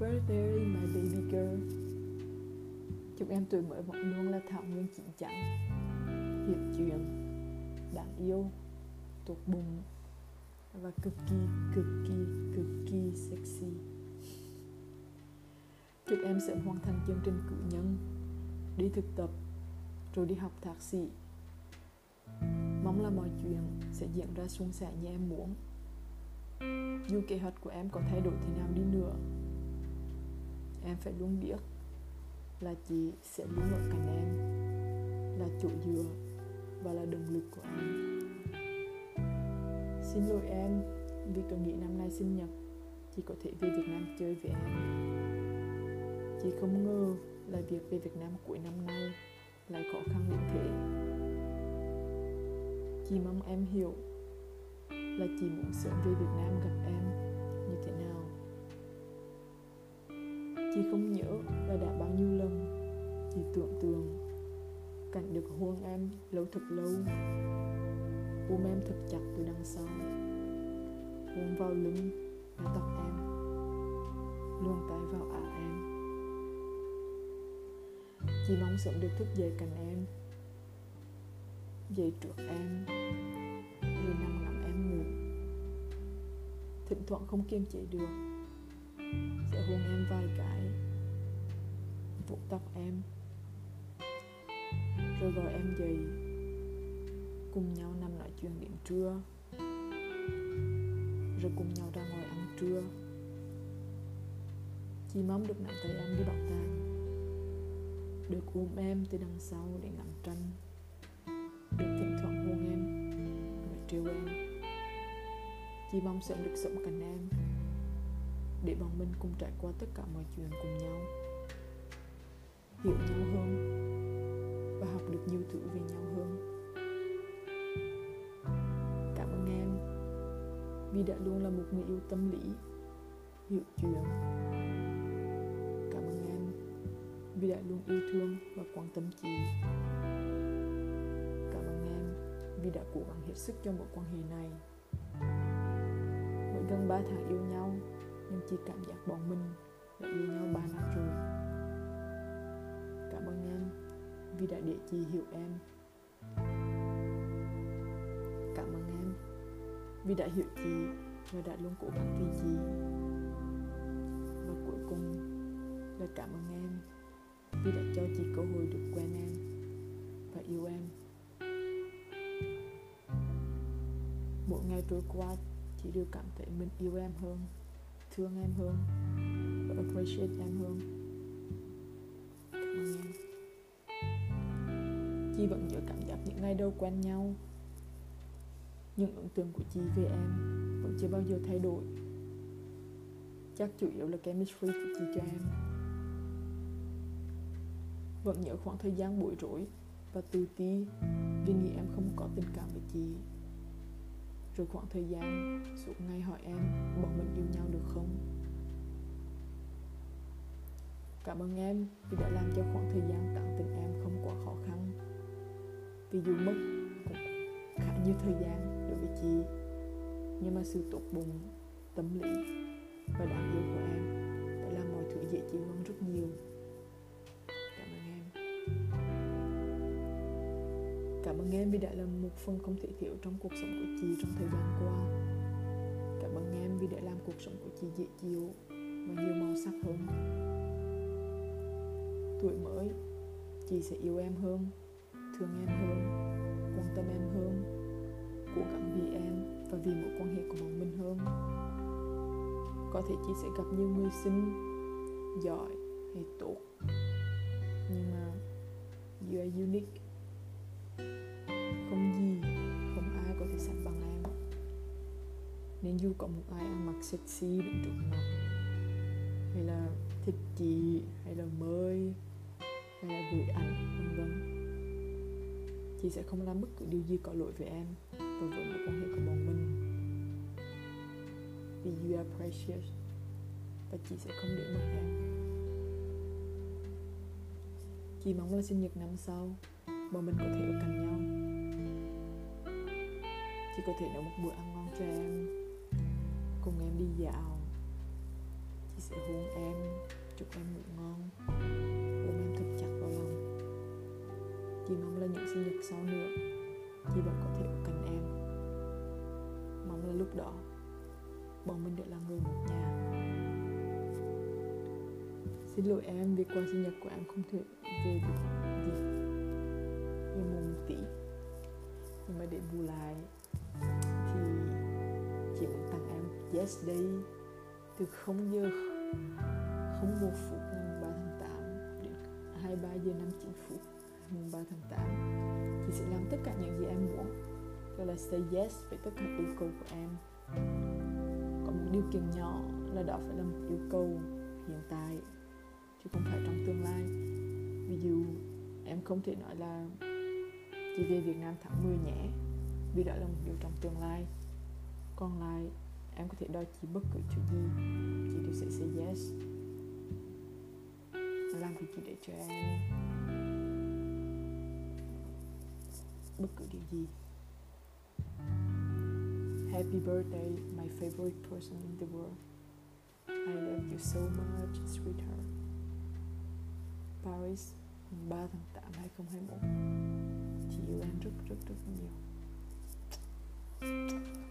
birthday my baby girl. Chúc em tuổi mới vẫn luôn là thảo nguyên chín chắn, hiệp chuyện, đáng yêu, tốt bụng và cực kỳ sexy. Chúc em sớm hoàn thành chương trình cử nhân, đi thực tập, rồi đi học thạc sĩ. Mong là mọi chuyện sẽ diễn ra suôn sẻ như em muốn. Dù kế hoạch của em có thay đổi thế nào đi nữa, em phải luôn biết là chị sẽ luôn ở cạnh em, là chỗ dựa và là động lực của em. Xin lỗi em vì cứ nghĩ năm nay sinh nhật chị có thể về Việt Nam chơi với em. Chị không ngờ là việc về Việt Nam cuối năm nay lại khó khăn đến thế. Chị mong em hiểu là chị muốn sớm về Việt Nam gặp em như thế nào. Chị không nhớ là đã bao nhiêu lần chị tưởng tượng cảnh được hôn em lâu thật lâu, ôm em thật chặt từ đằng sau, ôm vào lưng và tóc em, luồn tay vào áo em. Chị mong sớm được thức dậy cạnh em, dậy trước em, rồi nằm ngắm em ngủ. Thỉnh thoảng không kiềm chế được sẽ hôn em vài cái, vuốt tóc em, rồi gọi em dậy, cùng nhau nằm nói chuyện đến trưa, rồi cùng nhau ra ngoài ăn trưa. Chị mong được nắm tay em đi bảo tàng, được ôm em từ đằng sau để ngắm tranh, được thỉnh thoảng hôn em, rồi trêu em. Chị mong sẽ được sống cạnh em, để bọn mình cùng trải qua tất cả mọi chuyện cùng nhau, hiểu nhau hơn và học được nhiều thứ về nhau hơn. Cảm ơn em vì đã luôn là một người yêu tâm lý, hiểu chuyện. Cảm ơn em vì đã luôn yêu thương và quan tâm chị. Cảm ơn em vì đã cố gắng hết sức cho mối quan hệ này. Mới gần 3 tháng yêu nhau, nhưng chị cảm giác bọn mình đã yêu nhau 3 năm rồi. Cảm ơn em vì đã để chị hiểu em. Cảm ơn em vì đã hiểu chị và đã luôn cố gắng vì chị. Và cuối cùng là cảm ơn em vì đã cho chị cơ hội được quen em và yêu em. Mỗi ngày trôi qua, chị đều cảm thấy mình yêu em hơn, thương em hơn và appreciate em hơn. Cảm ơn em. Chị vẫn nhớ cảm giác những ngày đầu quen nhau. Những ấn tượng của chị về em vẫn chưa bao giờ thay đổi. Chắc chủ yếu là chemistry của chị cho em. Vẫn nhớ khoảng thời gian bối rối và tự ti vì nghĩ em không có tình cảm với chị, rồi khoảng thời gian suốt ngày hỏi em bọn mình yêu nhau được không. Cảm ơn em vì đã làm cho khoảng thời gian tán tỉnh em không quá khó khăn, vì dù mất cũng khá nhiều thời gian đối với chị, nhưng mà sự tốt bụng, tâm lý và đáng yêu của em đã làm mọi thứ dễ chịu hơn rất nhiều. Cảm ơn em. Cảm ơn em vì đã là một phần không thể thiếu trong cuộc sống của chị trong thời gian qua. Cảm ơn em vì đã làm cuộc sống của chị dễ chịu và nhiều màu sắc hơn. Tuổi mới, chị sẽ yêu em hơn, thương em hơn, quan tâm em hơn, cố gắng vì em và vì mối quan hệ của bọn mình hơn. Có thể chị sẽ gặp nhiều người xinh, giỏi hay tốt, nhưng mà you are unique. Không gì, không ai có thể sánh bằng em. Nên dù có một ai ăn mặc sexy đứng trước mặt, hay là thích chị, hay là mời, hay là gửi ảnh, vân vân, chị sẽ không làm bất cứ điều gì có lỗi với em và với mối quan hệ của bọn mình. Vì you are precious và chị sẽ không để mất em. Chị mong là sinh nhật năm sau bọn mình có thể ở cạnh nhau. Chị có thể nấu một bữa ăn ngon cho em, cùng em đi dạo, Chị sẽ hôn em, chúc em ngủ ngon, ôm em thật chặt vào lòng. Chị mong là những sinh nhật sau nữa chị vẫn có thể ở cạnh em. Mong là lúc đó bọn mình đều là người một nhà. Xin lỗi em vì qua sinh nhật của em không thể về được gì. Em mong một tí, nhưng mà để bù lại thì chị muốn tặng em Yesterday từ 0:01 ngày 3 tháng 8 đến 23:59 ngày 3 tháng 8. Chị sẽ làm tất cả những gì em muốn, gọi là say yes với tất cả yêu cầu của em. Có một điều kiện nhỏ là đó phải là một yêu cầu hiện tại chứ không phải trong tương lai. Ví dụ em không thể nói là chị về Việt Nam tháng 10 nhé, vì đó là một điều trong tương lai. Còn lại em có thể đòi chị bất cứ chuyện gì, chị đều sẽ say yes. Làm việc gì để cho em bất cứ điều gì. Happy birthday, my favorite person in the world. I love you so much, sweetheart. Paris, 3 tháng 8, 2021. Chị yêu em rất rất rất nhiều.